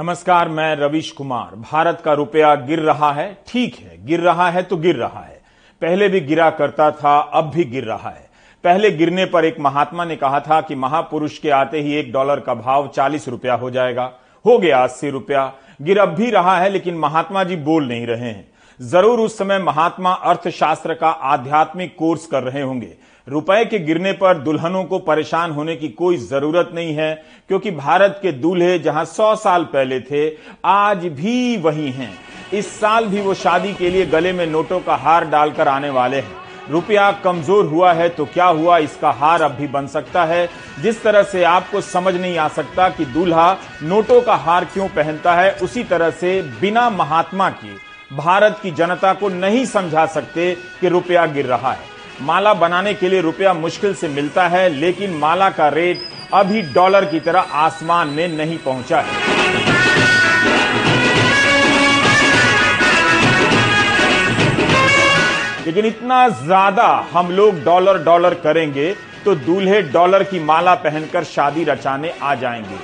नमस्कार, मैं रवीश कुमार। भारत का रुपया गिर रहा है, ठीक है, गिर रहा है तो गिर रहा है। पहले भी गिरा करता था, अब भी गिर रहा है। पहले गिरने पर एक महात्मा ने कहा था कि महापुरुष के आते ही $1 का भाव 40 रुपया हो जाएगा। हो गया 80 रुपया। गिर अब भी रहा है, लेकिन महात्मा जी बोल नहीं रहे हैं। जरूर उस समय महात्मा अर्थशास्त्र का आध्यात्मिक कोर्स कर रहे होंगे। रुपए के गिरने पर दुल्हनों को परेशान होने की कोई जरूरत नहीं है, क्योंकि भारत के दूल्हे जहां 100 साल पहले थे, आज भी वही हैं। इस साल भी वो शादी के लिए गले में नोटों का हार डालकर आने वाले हैं। रुपया कमजोर हुआ है तो क्या हुआ, इसका हार अब भी बन सकता है। जिस तरह से आपको समझ नहीं आ सकता कि दूल्हा नोटों का हार क्यों पहनता है, उसी तरह से बिना महात्मा के भारत की जनता को नहीं समझा सकते कि रुपया गिर रहा है। माला बनाने के लिए रुपया मुश्किल से मिलता है, लेकिन माला का रेट अभी डॉलर की तरह आसमान में नहीं पहुंचा है। लेकिन इतना ज्यादा हम लोग डॉलर करेंगे तो दूल्हे डॉलर की माला पहनकर शादी रचाने आ जाएंगे।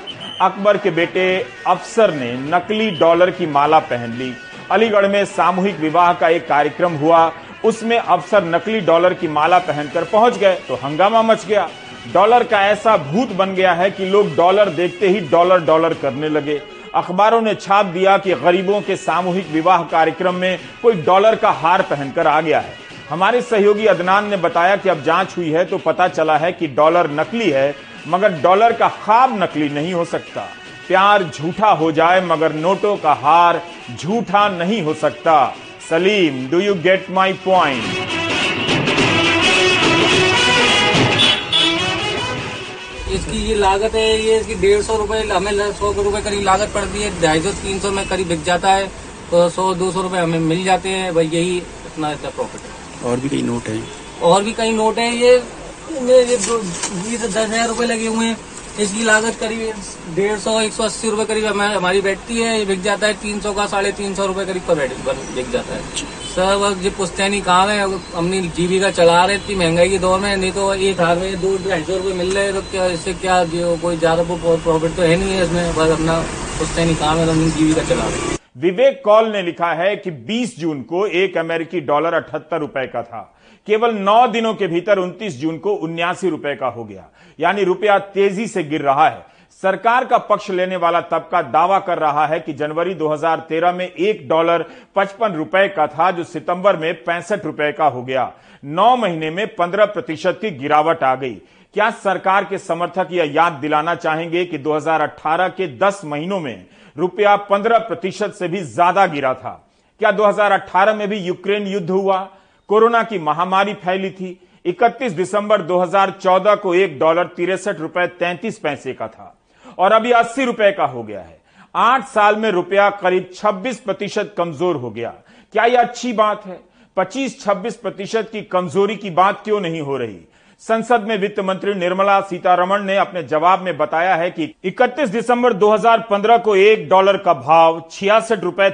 अकबर के बेटे अफसर ने नकली डॉलर की माला पहन ली। अलीगढ़ में सामूहिक विवाह का एक कार्यक्रम हुआ, उसमें अफसर नकली डॉलर की माला पहनकर पहुंच गए तो हंगामा मच गया। डॉलर का ऐसा भूत बन गया है कि लोग डॉलर देखते ही डॉलर करने लगे। अखबारों ने छाप दिया कि गरीबों के सामूहिक विवाह कार्यक्रम में कोई डॉलर का हार पहनकर आ गया है। हमारे सहयोगी अदनान ने बताया कि अब जांच हुई है तो पता चला है कि डॉलर नकली है, मगर डॉलर का ख्वाब नकली नहीं हो सकता। प्यार झूठा हो जाए मगर नोटों का हार झूठा नहीं हो सकता। Salim, do you get my point? इसकी ये लागत है, ये इसकी 150 रुपये, हमें 100 रुपये करीब लागत पड़ती है। 250-300 में करीब बिक जाता है, तो 100-200 रुपये हमें मिल जाते हैं। भाई यही इतना इतना प्रॉफिट है। और भी कई नोट है, ये 20-10 हज़ार रुपये लगे हुए हैं। इसकी लागत करीब 150-180 रुपये करीब हमारी बैठती है। ये बिक जाता है 300 का 350 रुपये करीब का बिक जाता है। सब ये पूछते नहीं कहाँ है, अपनी जीविका चला रहे। इतनी महंगाई के दौर में नहीं तो एक हार में 200-250 रुपये मिल रहे हैं, तो क्या इससे क्या कोई ज्यादा प्रॉफिट तो है नहीं है इसमें। बस अपना पूछते नहीं कहाँ है, अपनी जीविका चला रहे। विवेक कॉल ने लिखा है कि 20 जून को एक अमेरिकी डॉलर 78 रुपए का था। केवल 9 दिनों के भीतर 29 जून को 79 रुपए का हो गया, यानी रुपया तेजी से गिर रहा है। सरकार का पक्ष लेने वाला तबका दावा कर रहा है कि जनवरी 2013 में $1 55 रुपए का था, जो सितंबर में 65 रुपए का हो गया। 9 महीने में 15% की गिरावट आ गई। क्या सरकार के समर्थक यह याद दिलाना चाहेंगे कि 2018 के 10 महीनों में रुपया 15% से भी ज्यादा गिरा था? क्या 2018 में भी यूक्रेन युद्ध हुआ? कोरोना की महामारी फैली थी। 31 दिसंबर 2014 को $1 $63.33 का था और अभी 80 रुपए का हो गया है। 8 साल में रुपया करीब 26% कमजोर हो गया। क्या यह अच्छी बात है? 25-26% की कमजोरी की बात क्यों नहीं हो रही? संसद में वित्त मंत्री निर्मला सीतारमण ने अपने जवाब में बताया है कि 31 दिसंबर 2015 को $1 का भाव 66.33 रुपए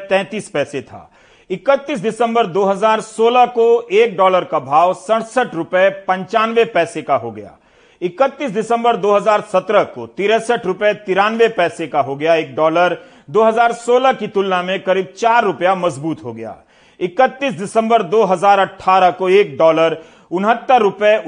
था। 31 दिसंबर 2016 को $1 का भाव 67.95 रुपए का हो गया। 31 दिसंबर 2017 को 63.93 रुपए का हो गया। $1 2016 की तुलना में करीब 4 रुपया मजबूत हो गया। 31 दिसंबर 2018 को $1 69.79 रुपए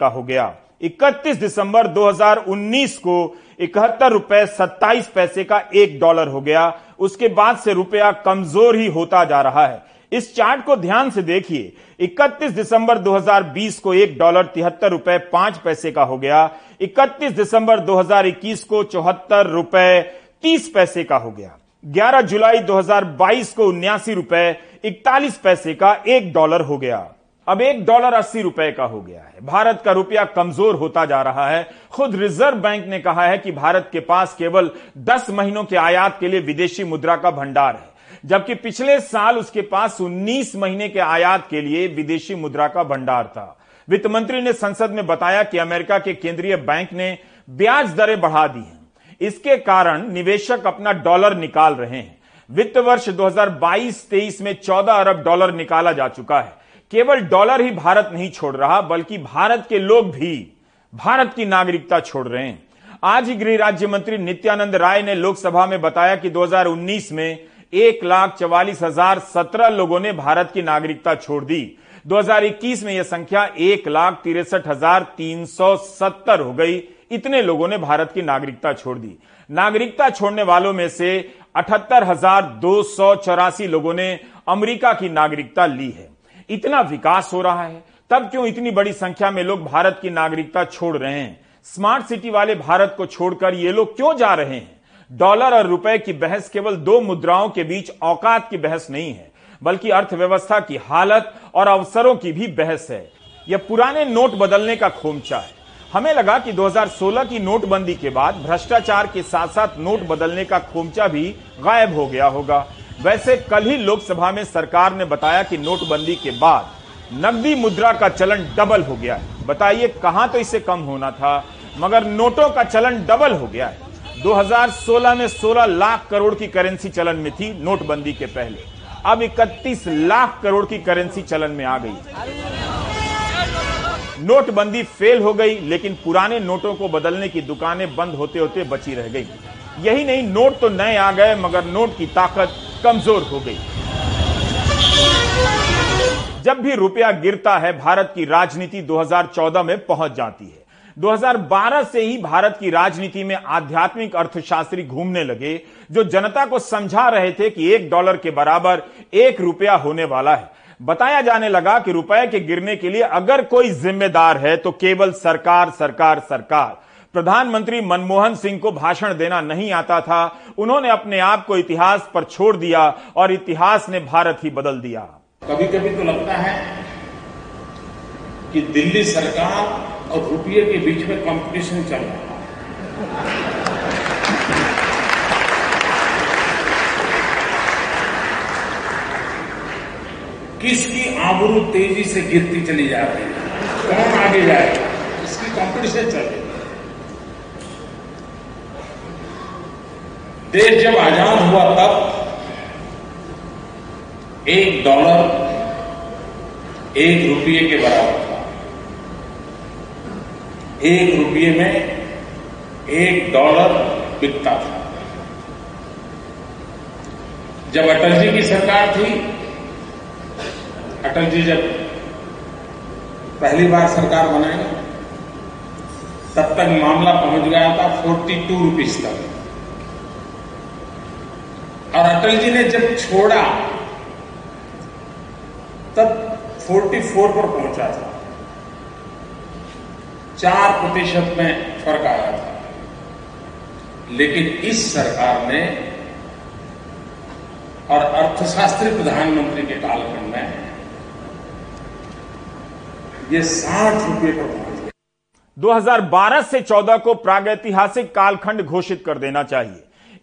का हो गया। 31 दिसंबर 2019 को $71.27 का $1 हो गया। उसके बाद से रुपया कमजोर ही होता जा रहा है। इस चार्ट को ध्यान से देखिए। 31 दिसंबर 2020 को $1 $73.05 का हो गया। 31 दिसंबर 2021 को $74.30 का हो गया। 11 जुलाई 2022 को $79.41 का $1 हो गया। अब $1 $80 का हो गया है। भारत का रुपया कमजोर होता जा रहा है। खुद रिजर्व बैंक ने कहा है कि भारत के पास केवल 10 महीनों के आयात के लिए विदेशी मुद्रा का भंडार है, जबकि पिछले साल उसके पास 19 महीने के आयात के लिए विदेशी मुद्रा का भंडार था। वित्त मंत्री ने संसद में बताया कि अमेरिका के केंद्रीय बैंक ने ब्याज दरें बढ़ा दी हैं, इसके कारण निवेशक अपना डॉलर निकाल रहे हैं। वित्त वर्ष 2022-23 में $14 अरब निकाला जा चुका है। केवल डॉलर ही भारत नहीं छोड़ रहा, बल्कि भारत के लोग भी भारत की नागरिकता छोड़ रहे हैं। आज ही गृह राज्य मंत्री नित्यानंद राय ने लोकसभा में बताया कि 2019 में 1,44,017 लोगों ने भारत की नागरिकता छोड़ दी। 2021 में यह संख्या 1,63,370 हो गई। इतने लोगों ने भारत की नागरिकता छोड़ दी। नागरिकता छोड़ने वालों में से 78,284 लोगों ने अमेरिका की नागरिकता ली है। इतना विकास हो रहा है, तब क्यों इतनी बड़ी संख्या में लोग भारत की नागरिकता छोड़ रहे हैं? स्मार्ट सिटी वाले भारत को छोड़कर ये लोग क्यों जा रहे हैं? डॉलर और रुपए की बहस केवल दो मुद्राओं के बीच औकात की बहस नहीं है, बल्कि अर्थव्यवस्था की हालत और अवसरों की भी बहस है। यह पुराने नोट बदलने का खोमचा है। हमें लगा कि 2016 की नोटबंदी के बाद भ्रष्टाचार के साथ साथ नोट बदलने का खोमचा भी गायब हो गया होगा। वैसे कल ही लोकसभा में सरकार ने बताया कि नोटबंदी के बाद नकदी मुद्रा का चलन डबल हो गया है। बताइए, कहां तो इसे कम होना था, मगर नोटों का चलन डबल हो गया है। 2016 में 16 लाख करोड़ की करेंसी चलन में थी नोटबंदी के पहले, अब 31 लाख करोड़ की करेंसी चलन में आ गई। नोटबंदी फेल हो गई, लेकिन पुराने नोटों को बदलने की दुकानें बंद होते होते बची रह गई। यही नहीं, नोट तो नए आ गए, मगर नोट की ताकत कमजोर हो गई। जब भी रुपया गिरता है, भारत की राजनीति 2014 में पहुंच जाती है। 2012 से ही भारत की राजनीति में आध्यात्मिक अर्थशास्त्री घूमने लगे, जो जनता को समझा रहे थे कि $1 के बराबर 1 रुपया होने वाला है। बताया जाने लगा कि रुपए के गिरने के लिए अगर कोई जिम्मेदार है तो केवल सरकार, सरकार, सरकार। प्रधानमंत्री मनमोहन सिंह को भाषण देना नहीं आता था। उन्होंने अपने आप को इतिहास पर छोड़ दिया और इतिहास ने भारत ही बदल दिया। कभी कभी तो लगता है कि दिल्ली सरकार और रुपये के बीच में कंपटीशन चल रहा है। किसकी आबरू तेजी से गिरती चली जा रही है, कौन आगे जाएगा, इसकी कंपटीशन चल रही है। देश जब आजाद हुआ तब $1 1 रुपये के बराबर, 1 रुपये में $1 बिकता था। जब अटल जी की सरकार थी, अटल जी जब पहली बार सरकार बनाई, तब तक मामला पहुंच गया था 42 रुपीज तक। और अटल जी ने जब छोड़ा तब 44 पर पहुंचा था। 4% में फर्क आया था। लेकिन इस सरकार ने और अर्थशास्त्री प्रधानमंत्री के कालखंड में ये 60 रुपये पर पहुंच गया। 2012 से 14 को प्रागैतिहासिक कालखंड घोषित कर देना चाहिए।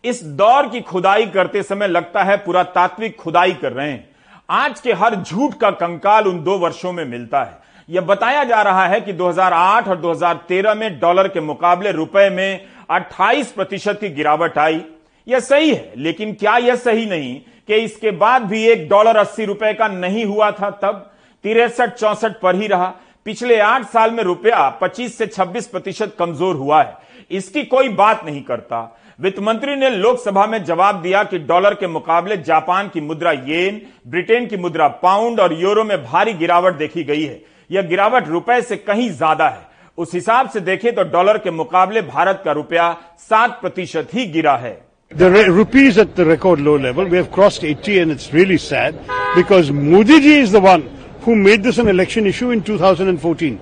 इस दौर की खुदाई करते समय लगता है पुरातात्विक खुदाई कर रहे हैं। आज के हर झूठ का कंकाल उन 2 वर्षों में मिलता है। यह बताया जा रहा है कि 2008 और 2013 में डॉलर के मुकाबले रुपए में 28% की गिरावट आई। यह सही है, लेकिन क्या यह सही नहीं कि इसके बाद भी $1.80 का नहीं हुआ था? तब 63-64 पर ही रहा। पिछले 8 साल में रुपया 25 से 26% कमजोर हुआ है, इसकी कोई बात नहीं करता। वित्त मंत्री ने लोकसभा में जवाब दिया कि डॉलर के मुकाबले जापान की मुद्रा येन, ब्रिटेन की मुद्रा पाउंड और यूरो में भारी गिरावट देखी गई है। यह गिरावट रुपए से कहीं ज्यादा है। उस हिसाब से देखें तो डॉलर के मुकाबले भारत का रुपया 7% ही गिरा है। The rupee is at the record low level. We have crossed 80 and it's really sad because Modi ji is the one who made this an election issue in 2014.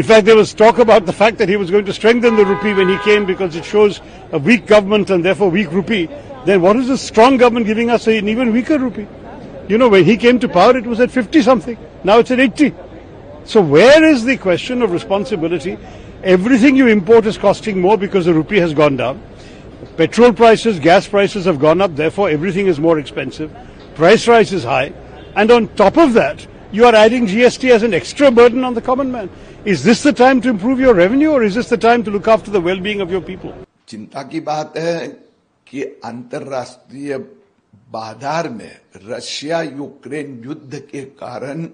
In fact, there was talk about the fact that he was going to strengthen the rupee when he came because it shows a weak government and therefore weak rupee. Then what is a strong government giving us an even weaker rupee? You know, when he came to power, it was at 50 something. Now it's at 80. So where is the question of responsibility? Everything you import is costing more because the rupee has gone down. Petrol prices, gas prices have gone up, therefore everything is more expensive. Price rise is high. And on top of that, you are adding GST as an extra burden on the common man. Is this the time to improve your revenue or is this the time to look after the well-being of your people? चिंता की बात है कि अंतर्राष्ट्रीय बाजार में Russia Ukraine युद्ध के कारण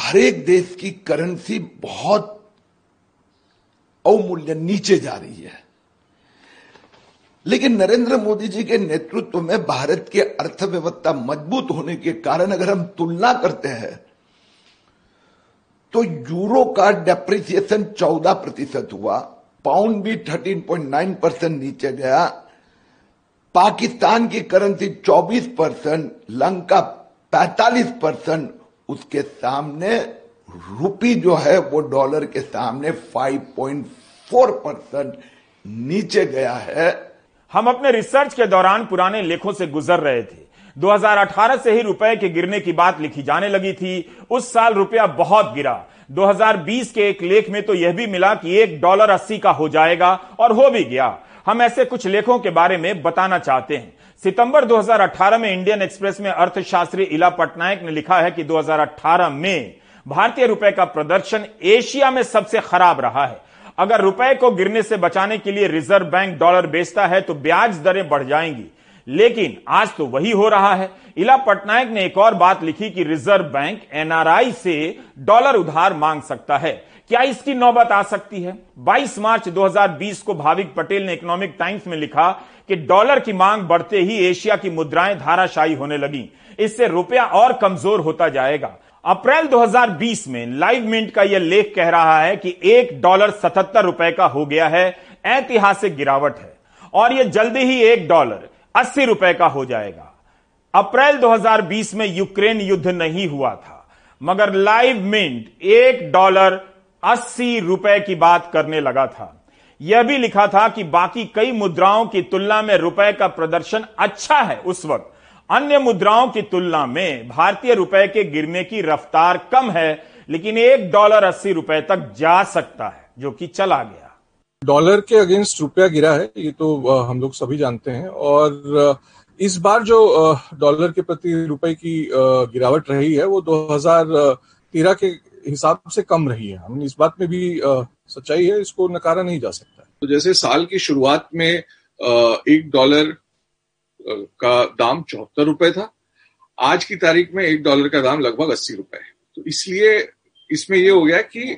हर एक देश की करेंसी बहुत अवमूल्यन नीचे जा रही है। लेकिन नरेंद्र मोदी जी के नेतृत्व में भारत की अर्थव्यवस्था मजबूत होने के कारण अगर हम तुलना करते हैं तो यूरो का डेप्रिसिएशन 14% हुआ, पाउंड भी 13.9% नीचे गया, पाकिस्तान की करेंसी 24%, लंका 45%, उसके सामने रुपी जो है वो डॉलर के सामने 5.4% नीचे गया है। हम अपने रिसर्च के दौरान पुराने लेखों से गुजर रहे थे। 2018 से ही रुपए के गिरने की बात लिखी जाने लगी थी। उस साल रुपया बहुत गिरा। 2020 के एक लेख में तो यह भी मिला कि $1.80 का हो जाएगा, और हो भी गया। हम ऐसे कुछ लेखों के बारे में बताना चाहते हैं। सितंबर 2018 में इंडियन एक्सप्रेस में अर्थशास्त्री इला पटनायक ने लिखा है कि 2018 में भारतीय रुपए का प्रदर्शन एशिया में सबसे खराब रहा है। अगर रुपए को गिरने से बचाने के लिए रिजर्व बैंक डॉलर बेचता है तो ब्याज दरें बढ़ जाएंगी, लेकिन आज तो वही हो रहा है। इला पटनायक ने एक और बात लिखी कि रिजर्व बैंक एनआरआई से डॉलर उधार मांग सकता है। क्या इसकी नौबत आ सकती है? 22 मार्च 2020 को भाविक पटेल ने इकोनॉमिक टाइम्स में लिखा कि डॉलर की मांग बढ़ते ही एशिया की मुद्राएं धाराशायी होने लगी, इससे रुपया और कमजोर होता जाएगा। अप्रैल 2020 में लाइव मिंट का यह लेख कह रहा है कि $1 $77 का हो गया है, ऐतिहासिक गिरावट है, और यह जल्दी ही $1.80 का हो जाएगा। अप्रैल 2020 में यूक्रेन युद्ध नहीं हुआ था, मगर लाइव मिंट $1.80 की बात करने लगा था। यह भी लिखा था कि बाकी कई मुद्राओं की तुलना में रुपए का प्रदर्शन अच्छा है। उस वक्त अन्य मुद्राओं की तुलना में भारतीय रुपए के गिरने की रफ्तार कम है, लेकिन $1.80 तक जा सकता है, जो कि चला गया। डॉलर के अगेंस्ट रुपया गिरा है, ये तो हम लोग सभी जानते हैं। और इस बार जो डॉलर के प्रति रुपए की गिरावट रही है वो 2013 के हिसाब से कम रही है। हम इस बात में भी सच्चाई है, इसको नकारा नहीं जा सकता। तो जैसे साल की शुरुआत में $1 का दाम $74 था, आज की तारीख में $1 का दाम लगभग $80 है। तो इसलिए इसमें यह हो गया कि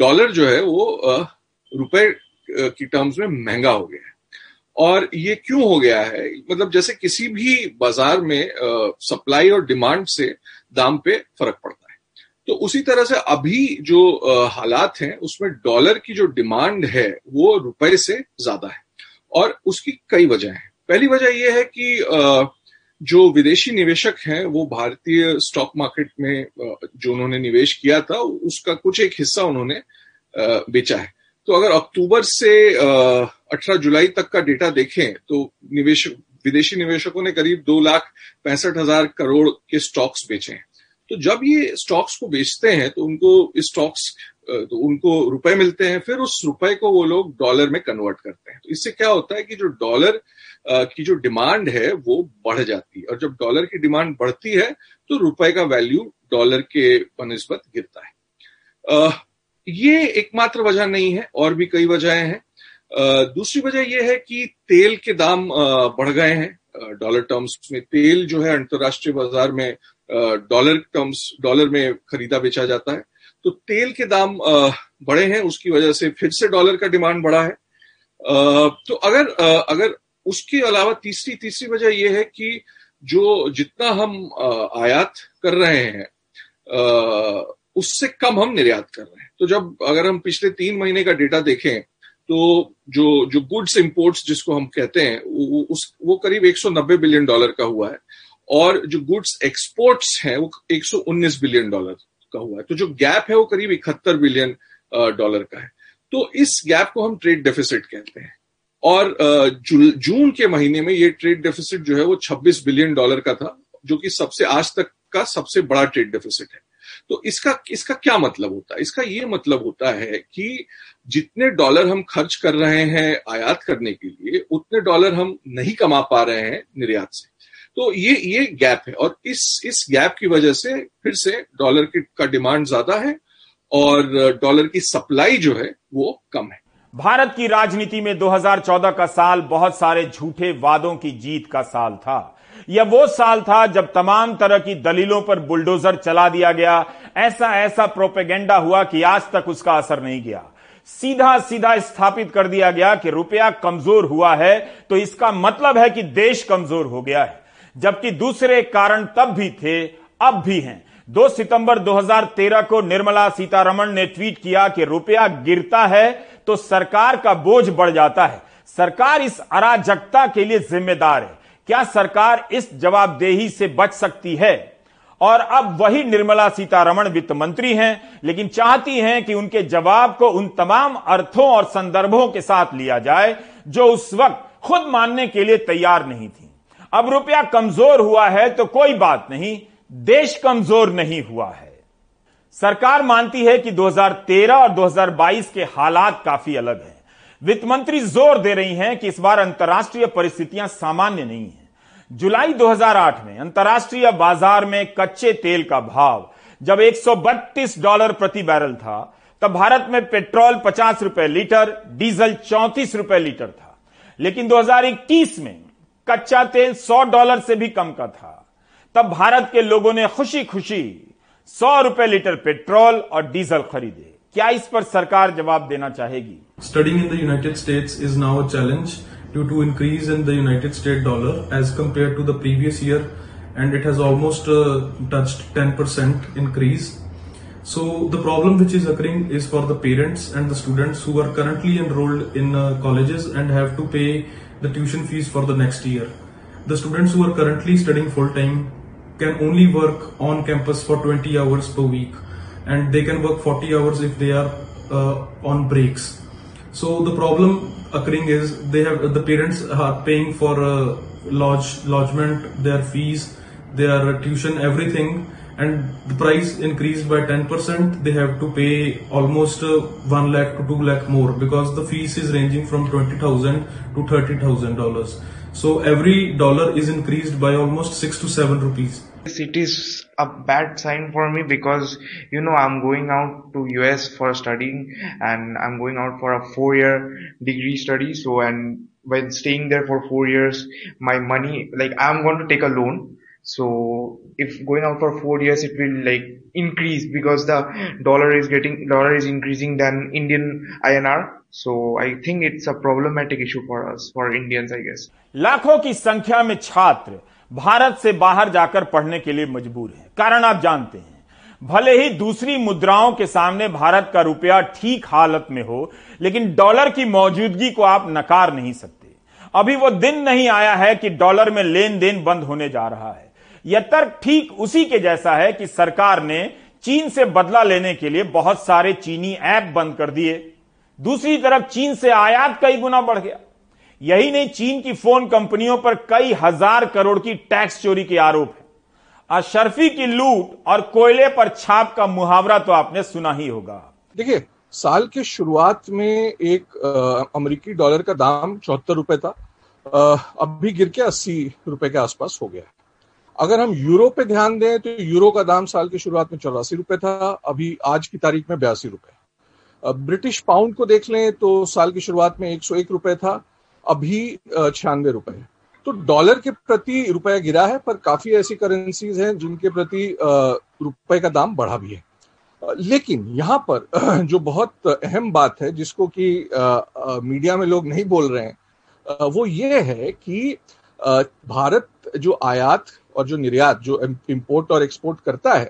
डॉलर जो है वो रुपए की टर्म्स में महंगा हो गया है। और ये क्यों हो गया है? मतलब जैसे किसी भी बाजार में सप्लाई और डिमांड से दाम पे फर्क पड़ता है, तो उसी तरह से अभी जो हालात हैं उसमें डॉलर की जो डिमांड है वो रुपए से ज्यादा है। और उसकी कई वजह हैं। पहली वजह यह है कि जो विदेशी निवेशक हैं वो भारतीय स्टॉक मार्केट में जो उन्होंने निवेश किया था उसका कुछ एक हिस्सा उन्होंने बेचा है। तो अगर अक्टूबर से 18 जुलाई तक का डेटा देखें तो विदेशी निवेशकों ने करीब 2,65,000 करोड़ के स्टॉक्स बेचे हैं। तो जब ये स्टॉक्स को बेचते हैं तो उनको रुपए मिलते हैं, फिर उस रुपए को वो लोग डॉलर में कन्वर्ट करते हैं। तो इससे क्या होता है कि जो डॉलर की जो डिमांड है वो बढ़ जाती है, और जब डॉलर की डिमांड बढ़ती है तो रुपए का वैल्यू डॉलर के बनस्पत गिरता है। ये एकमात्र वजह नहीं है, और भी कई वजहें हैं। दूसरी वजह यह है कि तेल के दाम बढ़ गए हैं। डॉलर टर्म्स में तेल जो है अंतर्राष्ट्रीय बाजार में डॉलर में खरीदा बेचा जाता है, तो तेल के दाम बढ़े हैं, उसकी वजह से फिर से डॉलर का डिमांड बढ़ा है। तो अगर उसके अलावा तीसरी वजह यह है कि जितना हम आयात कर रहे हैं उससे कम हम निर्यात कर रहे हैं। तो अगर हम पिछले 3 महीने का डेटा देखें तो जो गुड्स इम्पोर्ट्स जिसको हम कहते हैं वो करीब $190 बिलियन का हुआ है, और जो गुड्स एक्सपोर्ट्स हैं वो $119 बिलियन का हुआ है। तो जो गैप है वो करीब $71 बिलियन का है। तो इस गैप को हम ट्रेड डेफिसिट कहते हैं। और जून के महीने में ये ट्रेड डेफिसिट जो है वो $26 बिलियन का था, जो कि सबसे आज तक का सबसे बड़ा ट्रेड डेफिसिट है। तो इसका क्या मतलब होता है? इसका ये मतलब होता है कि जितने डॉलर हम खर्च कर रहे हैं आयात करने के लिए, उतने डॉलर हम नहीं कमा पा रहे हैं निर्यात से। तो ये गैप है, और इस गैप की वजह से फिर से डॉलर का डिमांड ज्यादा है और डॉलर की सप्लाई जो है वो कम है। भारत की राजनीति में 2014 का साल बहुत सारे झूठे वादों की जीत का साल था। यह वो साल था जब तमाम तरह की दलीलों पर बुलडोजर चला दिया गया। ऐसा प्रोपेगेंडा हुआ कि आज तक उसका असर नहीं गया। सीधा सीधा स्थापित कर दिया गया कि रुपया कमजोर हुआ है तो इसका मतलब है कि देश कमजोर हो गया है, जबकि दूसरे कारण तब भी थे अब भी हैं। 2 सितंबर 2013 को निर्मला सीतारमण ने ट्वीट किया कि रुपया गिरता है तो सरकार का बोझ बढ़ जाता है, सरकार इस अराजकता के लिए जिम्मेदार है, क्या सरकार इस जवाबदेही से बच सकती है। और अब वही निर्मला सीतारमण वित्त मंत्री हैं, लेकिन चाहती हैं कि उनके जवाब को उन तमाम अर्थों और संदर्भों के साथ लिया जाए जो उस वक्त खुद मानने के लिए तैयार नहीं थी। अब रुपया कमजोर हुआ है तो कोई बात नहीं, देश कमजोर नहीं हुआ है। सरकार मानती है कि 2013 और 2022 के हालात काफी अलग हैं। वित्त मंत्री जोर दे रही हैं कि इस बार अंतर्राष्ट्रीय परिस्थितियां सामान्य नहीं हैं। जुलाई 2008 में अंतर्राष्ट्रीय बाजार में कच्चे तेल का भाव जब 132 डॉलर प्रति बैरल था, तब भारत में पेट्रोल 50 रुपए लीटर, डीजल 34 रुपए लीटर था। लेकिन 2021 में कच्चा तेल 100 डॉलर से भी कम का था। तब भारत के लोगों ने खुशी खुशी 100 रुपए लीटर पेट्रोल और डीजल खरीदे। क्या इस पर सरकार जवाब देना चाहेगी? Studying in the United States is now a challenge due to increase in the United States dollar as compared to the previous year, and it has almost touched 10% increase. So the problem which is occurring is for the parents and the students who are currently enrolled in colleges and have to pay the tuition fees for the next year. The students who are currently studying full-time can only work on campus for 20 hours per week, and they can work 40 hours if they are on breaks. So the problem occurring is they have the parents are paying for lodgement, their fees, their tuition, everything, and the price increased by 10%. They have to pay almost 1 lakh to 2 lakh more because the fees is ranging from $20,000 to $30,000. So every dollar is increased by almost 6 to 7 rupees. It is a bad sign for me because, you know, I'm going out to US for studying and I'm going out for a 4-year degree study. So, and when staying there for 4 years, my money, like I'm going to take a loan. So if going out for 4 years, it will like increase because the dollar is increasing than Indian INR. So I think it's a problematic issue for us, for Indians, I guess. लाखों की संख्या में छात्र भारत से बाहर जाकर पढ़ने के लिए मजबूर हैं। कारण आप जानते हैं, भले ही दूसरी मुद्राओं के सामने भारत का रुपया ठीक हालत में हो, लेकिन डॉलर की मौजूदगी को आप नकार नहीं सकते। अभी वो दिन नहीं आया है कि डॉलर में लेन देन बंद होने जा रहा है। यह तर्क ठीक उसी के जैसा है कि सरकार ने चीन से बदला लेने के लिए बहुत सारे चीनी ऐप बंद कर दिए, दूसरी तरफ चीन से आयात कई गुना बढ़ गया। यही नहीं, चीन की फोन कंपनियों पर कई हजार करोड़ की टैक्स चोरी के आरोप है। अशरफी की लूट और कोयले पर छाप का मुहावरा तो आपने सुना ही होगा। देखिए, साल के शुरुआत में एक अमेरिकी डॉलर का दाम 74 रुपए था, अब भी गिर के 80 रुपए के आसपास हो गया है। अगर हम यूरो पे ध्यान दें तो यूरो का दाम साल की शुरुआत में 84 रुपए था, अभी आज की तारीख में 82 रुपए। ब्रिटिश पाउंड को देख लें तो साल की शुरुआत में 101 रुपए था, अभी 96 रुपए। तो डॉलर के प्रति रुपया गिरा है, पर काफी ऐसी करेंसीज हैं जिनके प्रति रुपये का दाम बढ़ा भी है। लेकिन यहाँ पर जो बहुत अहम बात है, जिसको कि मीडिया में लोग नहीं बोल रहे हैं, वो ये है कि भारत जो आयात और जो निर्यात, जो इंपोर्ट और एक्सपोर्ट करता है,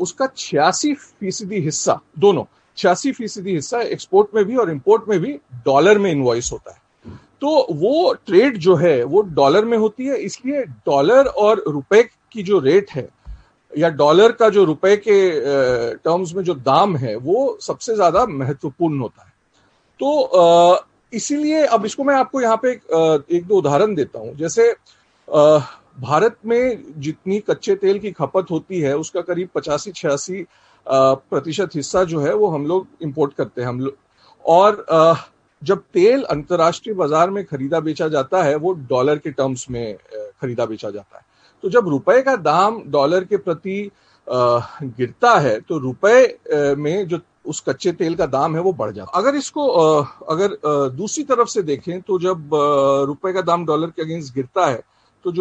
उसका 86% हिस्सा, दोनों 86% हिस्सा एक्सपोर्ट में भी और इम्पोर्ट में भी डॉलर में इन्वॉइस होता है। तो वो ट्रेड जो है वो डॉलर में होती है, इसलिए डॉलर और रुपए की जो रेट है या डॉलर का जो रुपए के टर्म्स में जो दाम है वो सबसे ज्यादा महत्वपूर्ण होता है। तो इसीलिए अब इसको मैं आपको यहाँ पे एक दो उदाहरण देता हूँ। जैसे भारत में जितनी कच्चे तेल की खपत होती है उसका करीब 85-86% हिस्सा जो है वो हम लोग इम्पोर्ट करते हैं हम लोग, और जब तेल अंतर्राष्ट्रीय बाजार में खरीदा बेचा जाता है वो डॉलर के टर्म्स में खरीदा बेचा जाता है। तो जब रुपए का दाम डॉलर के प्रति गिरता है तो रुपए में जो उस कच्चे तेल का दाम है वो बढ़ जाता है। अगर इसको अगर दूसरी तरफ से देखें तो जब रुपए का दाम डॉलर के अगेंस्ट गिरता है तो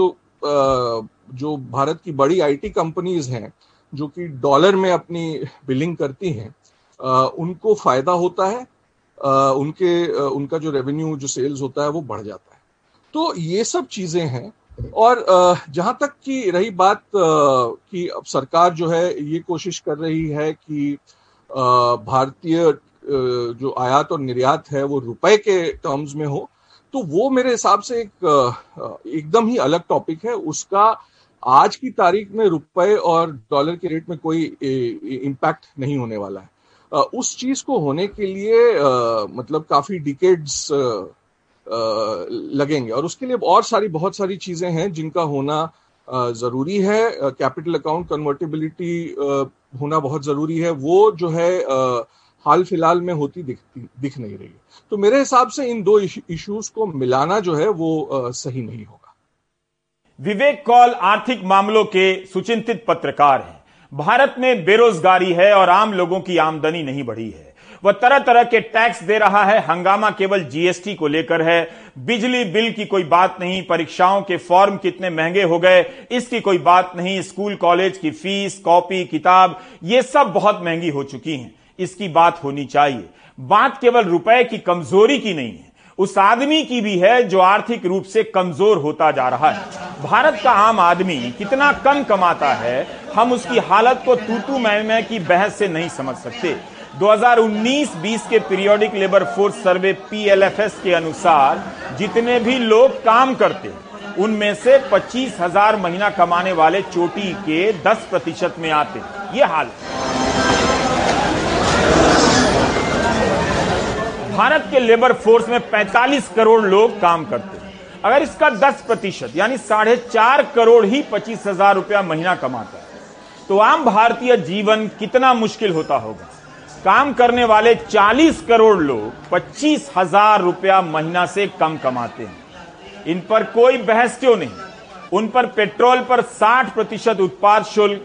जो भारत की बड़ी IT कंपनीज हैं जो कि डॉलर में अपनी बिलिंग करती हैं, उनको फायदा होता है उनका जो रेवेन्यू जो सेल्स होता है वो बढ़ जाता है। तो ये सब चीजें हैं। और जहां तक कि रही बात कि अब सरकार जो है ये कोशिश कर रही है कि भारतीय जो आयात और निर्यात है वो रुपए के टर्म्स में हो, तो वो मेरे हिसाब से एकदम ही अलग टॉपिक है। उसका आज की तारीख में रुपए और डॉलर के रेट में कोई इम्पैक्ट नहीं होने वाला है। उस चीज को होने के लिए मतलब काफी डिकेड्स लगेंगे और उसके लिए और सारी बहुत सारी चीजें हैं जिनका होना जरूरी है। कैपिटल अकाउंट कन्वर्टेबिलिटी होना बहुत जरूरी है, वो जो है हाल फिलहाल में होती दिख नहीं रही। तो मेरे हिसाब से इन दो इश्यूज को मिलाना जो है वो सही नहीं होगा। विवेक कॉल आर्थिक मामलों के सुचिंतित पत्रकार हैं। भारत में बेरोजगारी है और आम लोगों की आमदनी नहीं बढ़ी है। वह तरह तरह के टैक्स दे रहा है। हंगामा केवल जीएसटी को लेकर है, बिजली बिल की कोई बात नहीं, परीक्षाओं के फॉर्म कितने महंगे हो गए इसकी कोई बात नहीं, स्कूल कॉलेज की फीस, कॉपी किताब, ये सब बहुत महंगी हो चुकी हैं। इसकी बात होनी चाहिए। बात केवल रुपए की कमजोरी की नहीं है, उस आदमी की भी है जो आर्थिक रूप से कमजोर होता जा रहा है। भारत का आम आदमी कितना कम कमाता है, हम उसकी हालत को तूतू मैं की बहस से नहीं समझ सकते। 2019-20 के periodic labour force survey PLFS के अनुसार जितने भी लोग काम करते उनमें से 25,000 महीना कमाने वाले चोटी के 10% में आते। ये हाल भारत के लेबर फोर्स में 45 करोड़ लोग काम करते हैं। अगर इसका 10% यानी 4.5 करोड़ ही 25,000 रुपया महीना कमाता है तो आम भारतीय जीवन कितना मुश्किल होता होगा। काम करने वाले 40 करोड़ लोग 25,000 रुपया महीना से कम कमाते हैं। इन पर कोई बहस क्यों नहीं। उन पर पेट्रोल पर 60% उत्पाद शुल्क,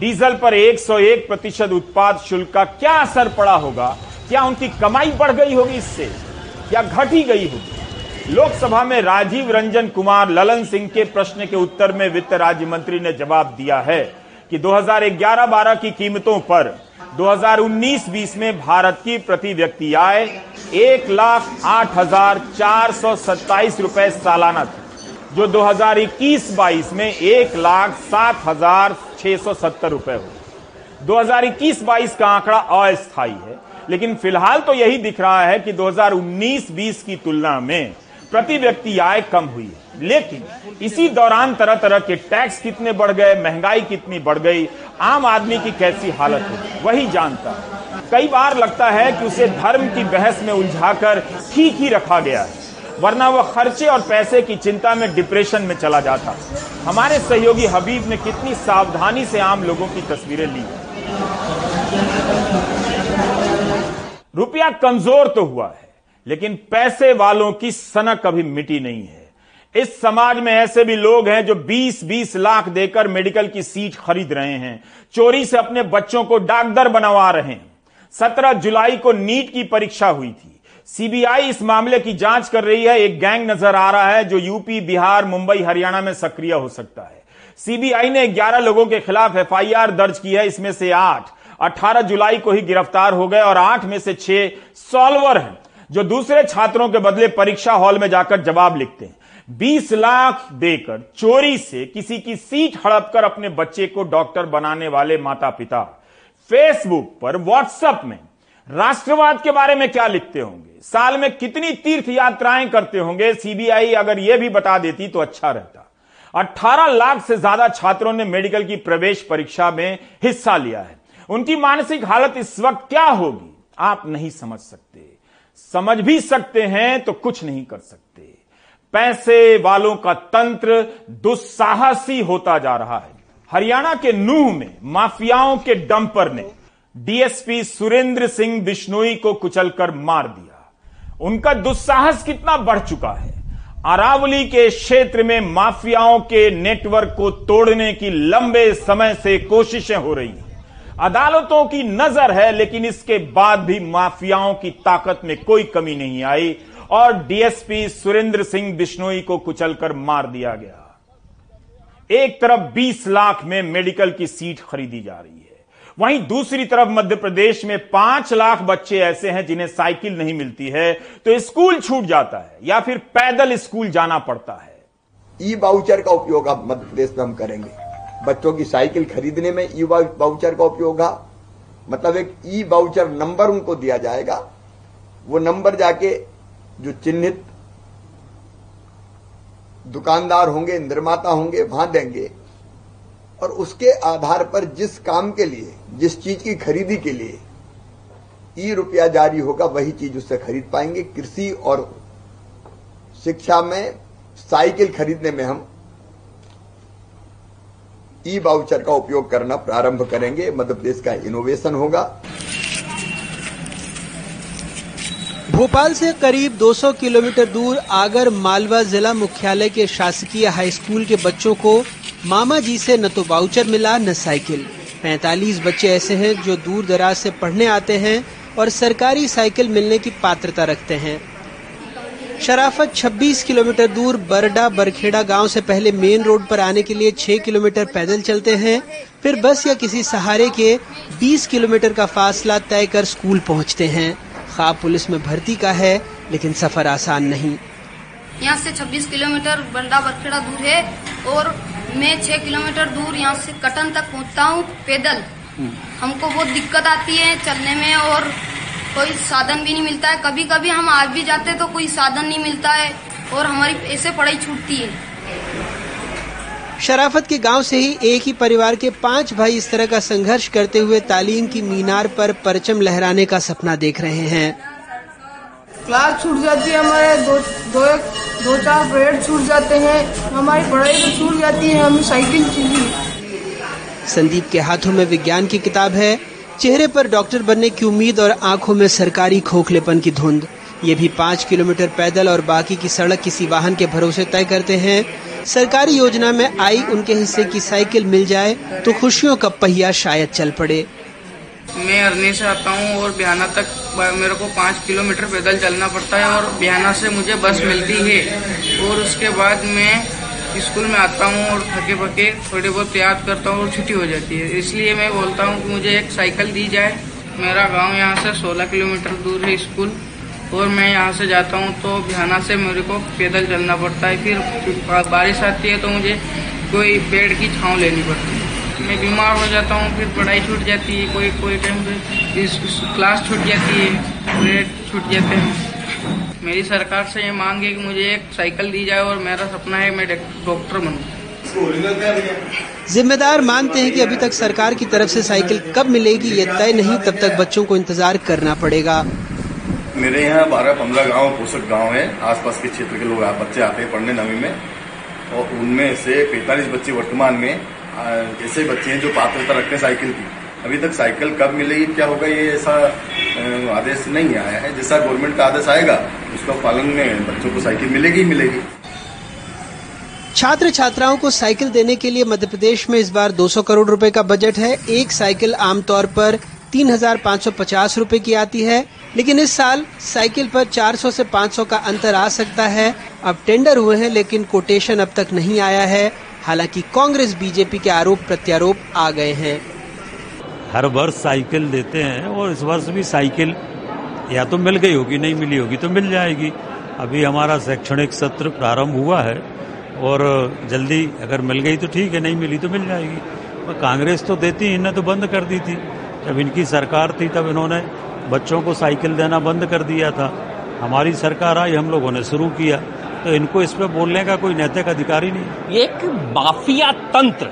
डीजल पर 101% उत्पाद शुल्क का क्या असर पड़ा होगा। क्या उनकी कमाई बढ़ गई होगी इससे, क्या घट ही गई होगी। लोकसभा में राजीव रंजन कुमार ललन सिंह के प्रश्न के उत्तर में वित्त राज्य मंत्री ने जवाब दिया है कि 2011-12 की कीमतों पर 2019-20 में भारत की प्रति व्यक्ति आय 1,08,427 रुपए सालाना थी, जो 2021-22 में 1,07,670 रुपए हो। 2021-22 का आंकड़ा अस्थायी है, लेकिन फिलहाल तो यही दिख रहा है कि 2019-20 की तुलना में प्रति व्यक्ति आय कम हुई है। लेकिन इसी दौरान तरह तरह के टैक्स कितने बढ़ गए, महंगाई कितनी बढ़ गई, आम आदमी की कैसी हालत हो वही जानता है। कई बार लगता है कि उसे धर्म की बहस में उलझाकर ठीक ही रखा गया है, वरना वह खर्चे और पैसे की चिंता में डिप्रेशन में चला जाता। हमारे सहयोगी हबीब ने कितनी सावधानी से आम लोगों की तस्वीरें ली। रुपया कमजोर तो हुआ है, लेकिन पैसे वालों की सनक कभी मिटी नहीं है। इस समाज में ऐसे भी लोग हैं जो 20-20 लाख देकर मेडिकल की सीट खरीद रहे हैं, चोरी से अपने बच्चों को डाकदर बनवा रहे हैं। 17 जुलाई को नीट की परीक्षा हुई थी। सीबीआई इस मामले की जांच कर रही है। एक गैंग नजर आ रहा है जो यूपी, बिहार, मुंबई, हरियाणा में सक्रिय हो सकता है। सीबीआई ने 11 लोगों के खिलाफ एफआईआर दर्ज की है। इसमें से 8 18 जुलाई को ही गिरफ्तार हो गए और 8 में से 6 सॉल्वर हैं, जो दूसरे छात्रों के बदले परीक्षा हॉल में जाकर जवाब लिखते हैं। 20 लाख देकर चोरी से किसी की सीट हड़पकर अपने बच्चे को डॉक्टर बनाने वाले माता पिता फेसबुक पर, व्हाट्सएप में राष्ट्रवाद के बारे में क्या लिखते होंगे, साल में कितनी तीर्थ यात्राएं करते होंगे। सीबीआई अगर यह भी बता देती तो अच्छा रहता। 18 लाख से ज्यादा छात्रों ने मेडिकल की प्रवेश परीक्षा में हिस्सा लिया है। उनकी मानसिक हालत इस वक्त क्या होगी आप नहीं समझ सकते। समझ भी सकते हैं तो कुछ नहीं कर सकते। पैसे वालों का तंत्र दुस्साहसी होता जा रहा है। हरियाणा के नूह में माफियाओं के डंपर ने डीएसपी सुरेंद्र सिंह बिश्नोई को कुचलकर मार दिया। उनका दुस्साहस कितना बढ़ चुका है। अरावली के क्षेत्र में माफियाओं के नेटवर्क को तोड़ने की लंबे समय से कोशिशें हो रही हैं। अदालतों की नजर है, लेकिन इसके बाद भी माफियाओं की ताकत में कोई कमी नहीं आई और डीएसपी सुरेंद्र सिंह बिश्नोई को कुचलकर मार दिया गया। एक तरफ 20 लाख में मेडिकल की सीट खरीदी जा रही है, वहीं दूसरी तरफ मध्य प्रदेश में 5 लाख बच्चे ऐसे हैं जिन्हें साइकिल नहीं मिलती है तो स्कूल छूट जाता है या फिर पैदल स्कूल जाना पड़ता है। ई वाउचर का उपयोग आप मध्य प्रदेश में हम करेंगे, बच्चों की साइकिल खरीदने में ई वाउचर का उपयोग है, मतलब एक ई वाउचर नंबर उनको दिया जाएगा, वो नंबर जाके जो चिन्हित दुकानदार होंगे, निर्माता होंगे, वहां देंगे और उसके आधार पर जिस काम के लिए, जिस चीज की खरीदी के लिए ई रुपया जारी होगा वही चीज उससे खरीद पाएंगे। कृषि और शिक्षा में साइकिल खरीदने में हम ई वाउचर का उपयोग करना प्रारंभ करेंगे। मध्य प्रदेश का इनोवेशन होगा। भोपाल से करीब 200 किलोमीटर दूर आगर मालवा जिला मुख्यालय के शासकीय हाई स्कूल के बच्चों को मामा जी से न तो वाउचर मिला न साइकिल। 45 बच्चे ऐसे हैं जो दूर दराज से पढ़ने आते हैं और सरकारी साइकिल मिलने की पात्रता रखते हैं। शराफत 26 किलोमीटर दूर बरडा बरखेड़ा गांव से पहले मेन रोड पर आने के लिए 6 किलोमीटर पैदल चलते हैं, फिर बस या किसी सहारे के 20 किलोमीटर का फासला तय कर स्कूल पहुँचते हैं। ख्वाब पुलिस में भर्ती का है लेकिन सफर आसान नहीं। यहाँ से 26 किलोमीटर बंडा बरखेड़ा दूर है और मैं 6 किलोमीटर दूर यहाँ से कटन तक पहुँचता हूँ पैदल। हमको बहुत दिक्कत आती है चलने में और कोई साधन भी नहीं मिलता है। कभी कभी हम आज भी जाते तो कोई साधन नहीं मिलता है और हमारी ऐसे पढ़ाई छूटती है। शराफत के गांव से ही एक ही परिवार के 5 भाई इस तरह का संघर्ष करते हुए तालीम की मीनार पर परचम लहराने का सपना देख रहे हैं। क्लास छूट जाती है, हमारे दो चार पीरियड छूट जाते हैं, हमारी पढ़ाई तो छूट जाती है, हमें साइकिल चाहिए। संदीप के हाथों में विज्ञान की किताब है, चेहरे पर डॉक्टर बनने की उम्मीद और आँखों में सरकारी खोखलेपन की धुंध। ये भी 5 किलोमीटर पैदल और बाकी की सड़क किसी वाहन के भरोसे तय करते हैं। सरकारी योजना में आई उनके हिस्से की साइकिल मिल जाए तो खुशियों का पहिया शायद चल पड़े। मैं अरनी से आता हूँ और बिहाना तक मेरे को 5 किलोमीटर पैदल चलना पड़ता है और बिहाना से मुझे बस मिलती है और उसके बाद मैं स्कूल में आता हूँ और थके पके थोड़े बहुत याद करता हूँ और छुट्टी हो जाती है। इसलिए मैं बोलता हूँ कि मुझे एक साइकिल दी जाए। मेरा गाँव यहाँ से 16 किलोमीटर दूर है स्कूल और मैं यहाँ से जाता हूँ तो बिहाना से मेरे को पैदल चलना पड़ता है। फिर बारिश आती है तो मुझे कोई पेड़ की छांव लेनी पड़ती है। मैं बीमार हो जाता हूँ, फिर पढ़ाई छूट जाती है, कोई टाइम पे क्लास छूट जाती है, पीरियड छूट जाते हैं। मेरी सरकार से ये मांग है कि मुझे एक साइकिल दी जाए और मेरा सपना है मैं डॉक्टर बनूँ। जिम्मेदार मानते हैं कि अभी तक सरकार की तरफ से साइकिल कब मिलेगी ये तय नहीं, तब तक बच्चों को इंतजार करना पड़ेगा। मेरे यहाँ 12-15 गाँव पोषक गांव है, आसपास के क्षेत्र के लोग बच्चे आते हैं पढ़ने नवी में और उनमें से 45 बच्चे वर्तमान में ऐसे बच्चे हैं जो पात्रता रखते हैं साइकिल की। अभी तक साइकिल कब मिलेगी, क्या होगा, ये ऐसा आदेश नहीं आया है। जैसा गवर्नमेंट का आदेश आएगा उसका पालन में बच्चों को साइकिल मिलेगी। छात्र छात्राओं को साइकिल देने के लिए मध्य प्रदेश में इस बार 200 करोड़ रूपये का बजट है। एक साइकिल आमतौर पर 3,550 रूपये की आती है, लेकिन इस साल साइकिल पर 400 से 500 का अंतर आ सकता है। अब टेंडर हुए हैं लेकिन कोटेशन अब तक नहीं आया है। हालांकि कांग्रेस बीजेपी के आरोप प्रत्यारोप आ गए हैं। हर वर्ष साइकिल देते हैं और इस वर्ष भी साइकिल या तो मिल गई होगी, नहीं मिली होगी तो मिल जाएगी। अभी हमारा शैक्षणिक सत्र प्रारंभ हुआ है और जल्दी अगर मिल गई तो ठीक है, नहीं मिली तो मिल जाएगी। और कांग्रेस तो देती ही, इन्हें तो बंद कर दी थी। जब इनकी सरकार थी तब इन्होंने बच्चों को साइकिल देना बंद कर दिया था। हमारी सरकार आई, हम लोगों ने शुरू किया, तो इनको इस पर बोलने का कोई नैतिक अधिकार ही नहीं। ये एक माफिया तंत्र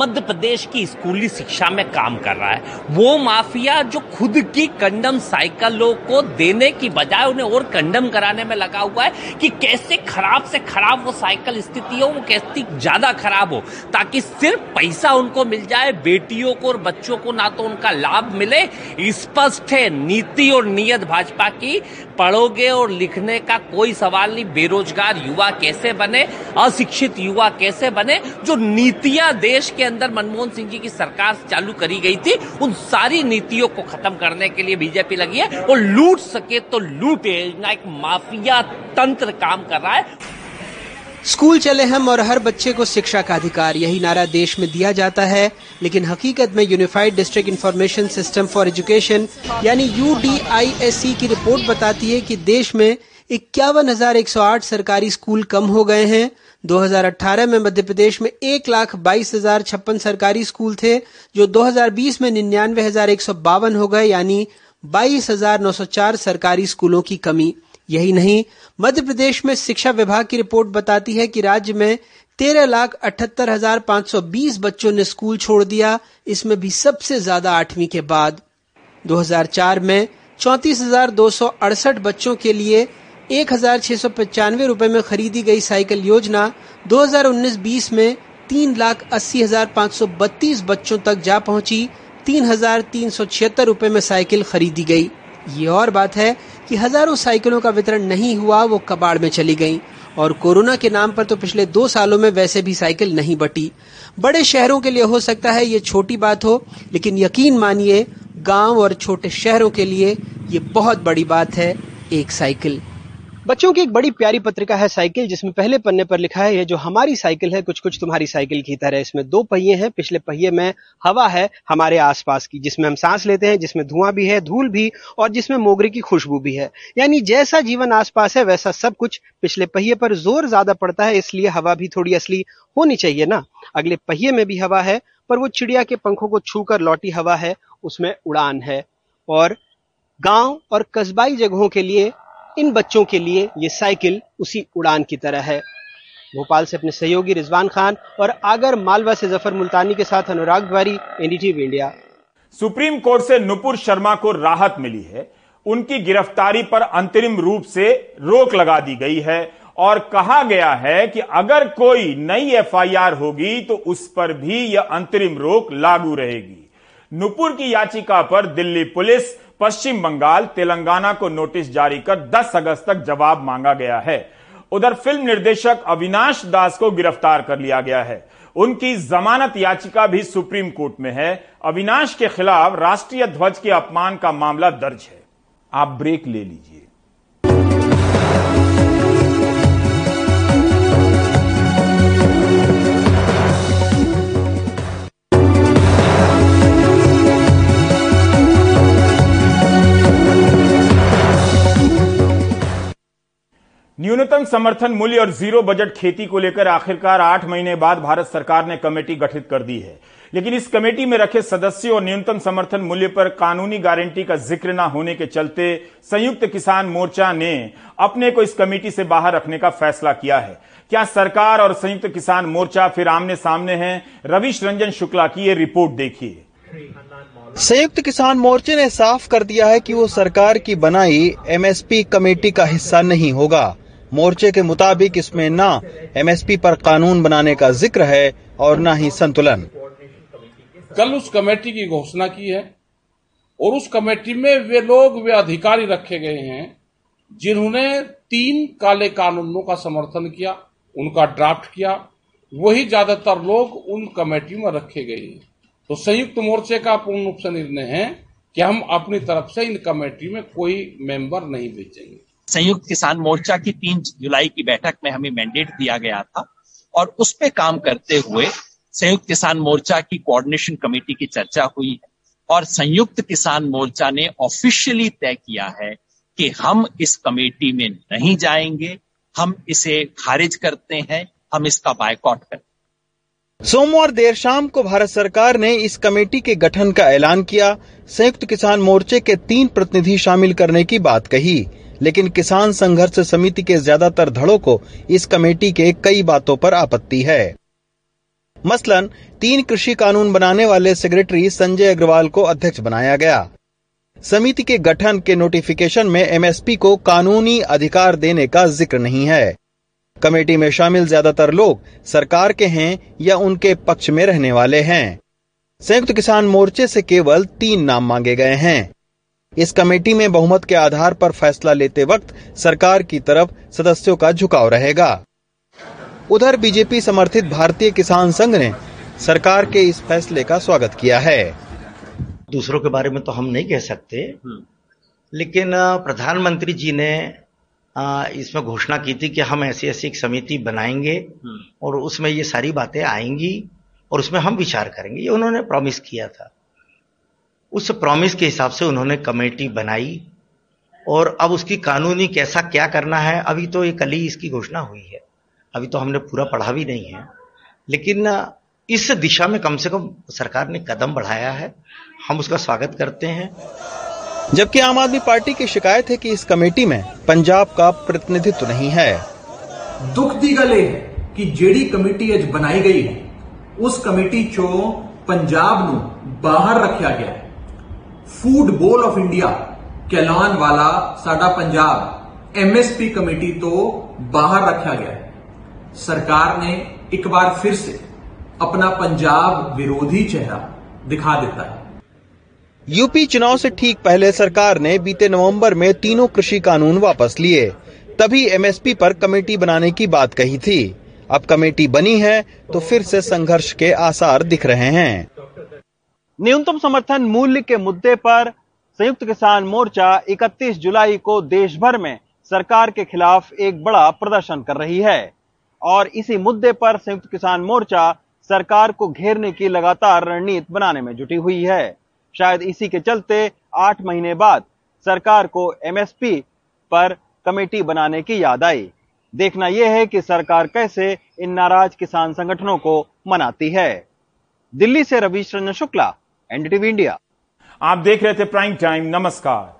मध्य प्रदेश की स्कूली शिक्षा में काम कर रहा है। वो माफिया जो खुद की कंडम साइकिलों को देने की बजाय उन्हें और कंडम कराने में लगा हुआ है कि कैसे खराब से खराब वो साइकिल स्थिति हो, वो कैसी ज्यादा खराब हो, ताकि सिर्फ पैसा उनको मिल जाए। बेटियों को और बच्चों को ना तो उनका लाभ मिले। स्पष्ट है नीति और नियत भाजपा की। पढ़ोगे और लिखने का कोई सवाल नहीं। बेरोजगार युवा कैसे बने, अशिक्षित युवा कैसे बने, जो नीतियां देश के अंदर मनमोहन सिंह जी की सरकार चालू करी गई थी, उन सारी नीतियों को खत्म करने के लिए बीजेपी लगी है। और लूट सके तो लूटे, एक माफिया तंत्र काम कर रहा है। स्कूल चले हम और हर बच्चे को शिक्षा का अधिकार, यही नारा देश में दिया जाता है, लेकिन हकीकत में unified district information system for education यानी यूडीआईएसई की रिपोर्ट बताती है कि देश में 51,108 सरकारी स्कूल कम हो गए हैं। 2018 में मध्य प्रदेश में 1,22,056 सरकारी स्कूल थे जो 2020 में 99,152 हो गए, यानी 22,904 सरकारी स्कूलों की कमी। यही नहीं, मध्य प्रदेश में शिक्षा विभाग की रिपोर्ट बताती है कि राज्य में 13,78,520 बच्चों ने स्कूल छोड़ दिया, इसमें भी सबसे ज्यादा 8वीं के बाद। 2004 में 34,268 बच्चों के लिए 1,695 रुपए में खरीदी गई साइकिल योजना 2019-20 में 3,80,532 बच्चों तक जा पहुंची, 3,376 रुपए में साइकिल खरीदी गई। ये और बात है कि हजारों साइकिलों का वितरण नहीं हुआ, वो कबाड़ में चली गईं। और कोरोना के नाम पर तो पिछले 2 सालों में वैसे भी साइकिल नहीं बटी। बड़े शहरों के लिए हो सकता है ये छोटी बात हो, लेकिन यकीन मानिए गांव और छोटे शहरों के लिए ये बहुत बड़ी बात है एक साइकिल। बच्चों की एक बड़ी प्यारी पत्रिका है साइकिल, जिसमें पहले पन्ने पर लिखा है, ये जो हमारी साइकिल है कुछ कुछ तुम्हारी साइकिल की तरह। इसमें 2 पहिए हैं, पिछले पहिए में हवा है हमारे आसपास की, जिसमें हम सांस लेते हैं, जिसमें धुआं भी है, धूल भी, और जिसमें मोगरे की खुशबू भी है। यानी जैसा जीवन आसपास है वैसा सब कुछ। पिछले पहिए पर जोर ज्यादा पड़ता है, इसलिए हवा भी थोड़ी असली होनी चाहिए ना। अगले पहिए में भी हवा है, पर वो चिड़िया के पंखों को छूकर लौटी हवा है, उसमें उड़ान है। और गाँव और कस्बाई जगहों के लिए, इन बच्चों के लिए ये साइकिल उसी उड़ान की तरह है। भोपाल से अपने सहयोगी रिजवान खान और आगर मालवा से जफर मुल्तानी के साथ Anurag Tiwari, NDTV India. Supreme court से नुपुर शर्मा को राहत मिली है। उनकी गिरफ्तारी पर अंतरिम रूप से रोक लगा दी गई है और कहा गया है कि अगर कोई नई एफआईआर होगी तो उस पर भी यह अंतरिम रोक लागू रहेगी। नुपुर की याचिका पर दिल्ली पुलिस, पश्चिम बंगाल, तेलंगाना को नोटिस जारी कर 10 अगस्त तक जवाब मांगा गया है। उधर फिल्म निर्देशक अविनाश दास को गिरफ्तार कर लिया गया है। उनकी जमानत याचिका भी सुप्रीम कोर्ट में है। अविनाश के खिलाफ राष्ट्रीय ध्वज के अपमान का मामला दर्ज है। आप ब्रेक ले लीजिए। न्यूनतम समर्थन मूल्य और जीरो बजट खेती को लेकर आखिरकार 8 महीने बाद भारत सरकार ने कमेटी गठित कर दी है, लेकिन इस कमेटी में रखे सदस्यों और न्यूनतम समर्थन मूल्य पर कानूनी गारंटी का जिक्र न होने के चलते संयुक्त किसान मोर्चा ने अपने को इस कमेटी से बाहर रखने का फैसला किया है। क्या सरकार और संयुक्त किसान मोर्चा फिर आमने सामने हैं? रविश रंजन शुक्ला की ये रिपोर्ट देखिए। संयुक्त किसान मोर्चे ने साफ कर दिया है कि वो सरकार की बनाई एमएसपी कमेटी का हिस्सा नहीं होगा। मोर्चे के मुताबिक इसमें ना एमएसपी पर कानून बनाने का जिक्र है और ना ही संतुलन। कल उस कमेटी की घोषणा की है और उस कमेटी में वे लोग, वे अधिकारी रखे गए हैं जिन्होंने 3 काले कानूनों का समर्थन किया, उनका ड्राफ्ट किया। वही ज्यादातर लोग उन कमेटी में रखे गए हैं। तो संयुक्त मोर्चे का पूर्ण रूप से निर्णय है कि हम अपनी तरफ से इन कमेटी में कोई मेंबर नहीं भेजेंगे। संयुक्त किसान मोर्चा की 3 जुलाई की बैठक में हमें मैंडेट दिया गया था और उस पे काम करते हुए संयुक्त किसान मोर्चा की कोऑर्डिनेशन कमेटी की चर्चा हुई है और संयुक्त किसान मोर्चा ने ऑफिशियली तय किया है कि हम इस कमेटी में नहीं जाएंगे, हम इसे खारिज करते हैं, हम इसका बायकॉट करते हैं। सोमवार देर शाम को भारत सरकार ने इस कमेटी के गठन का ऐलान किया। संयुक्त किसान मोर्चे के 3 प्रतिनिधि शामिल करने की बात कही, लेकिन किसान संघर्ष समिति के ज्यादातर धड़ों को इस कमेटी के कई बातों पर आपत्ति है। मसलन 3 कृषि कानून बनाने वाले सेक्रेटरी संजय अग्रवाल को अध्यक्ष बनाया गया। समिति के गठन के नोटिफिकेशन में एमएसपी को कानूनी अधिकार देने का जिक्र नहीं है। कमेटी में शामिल ज्यादातर लोग सरकार के हैं या उनके पक्ष में रहने वाले हैं। संयुक्त किसान मोर्चे से केवल 3 नाम मांगे गए हैं। इस कमेटी में बहुमत के आधार पर फैसला लेते वक्त सरकार की तरफ सदस्यों का झुकाव रहेगा। उधर बीजेपी समर्थित भारतीय किसान संघ ने सरकार के इस फैसले का स्वागत किया है। दूसरों के बारे में तो हम नहीं कह सकते, लेकिन प्रधानमंत्री जी ने इसमें घोषणा की थी कि हम ऐसी ऐसी एक समिति बनाएंगे और उसमें ये सारी बातें आएंगी और उसमें हम विचार करेंगे, ये उन्होंने प्रॉमिस किया था। उस प्रॉमिस के हिसाब से उन्होंने कमेटी बनाई और अब उसकी कानूनी कैसा क्या करना है, अभी तो ये कल ही इसकी घोषणा हुई है, अभी तो हमने पूरा पढ़ा भी नहीं है, लेकिन इस दिशा में कम से कम सरकार ने कदम बढ़ाया है, हम उसका स्वागत करते हैं। जबकि आम आदमी पार्टी की शिकायत है कि इस कमेटी में पंजाब का प्रतिनिधित्व नहीं है। दुख दी गल है कि जेड़ी कमेटी अज बनाई गई है उस कमेटी चो पंजाब नू बाहर रखा गया है। फूड बोल ऑफ इंडिया कहलान वाला साडा पंजाब एमएसपी कमेटी तो बाहर रखा गया है। सरकार ने एक बार फिर से अपना पंजाब विरोधी चेहरा दिखा देता है। यूपी चुनाव से ठीक पहले सरकार ने बीते नवंबर में तीनों कृषि कानून वापस लिए, तभी एमएसपी पर कमेटी बनाने की बात कही थी। अब कमेटी बनी है तो फिर से संघर्ष के आसार दिख रहे हैं। न्यूनतम समर्थन मूल्य के मुद्दे पर संयुक्त किसान मोर्चा 31 जुलाई को देश भर में सरकार के खिलाफ एक बड़ा प्रदर्शन कर रही है और इसी मुद्दे पर संयुक्त किसान मोर्चा सरकार को घेरने की लगातार रणनीति बनाने में जुटी हुई है। शायद इसी के चलते 8 महीने बाद सरकार को एमएसपी पर कमेटी बनाने की याद आई। देखना यह है कि सरकार कैसे इन नाराज किसान संगठनों को मनाती है। दिल्ली से रविश रंजन शुक्ला, एनडीटीवी इंडिया। आप देख रहे थे प्राइम टाइम। नमस्कार।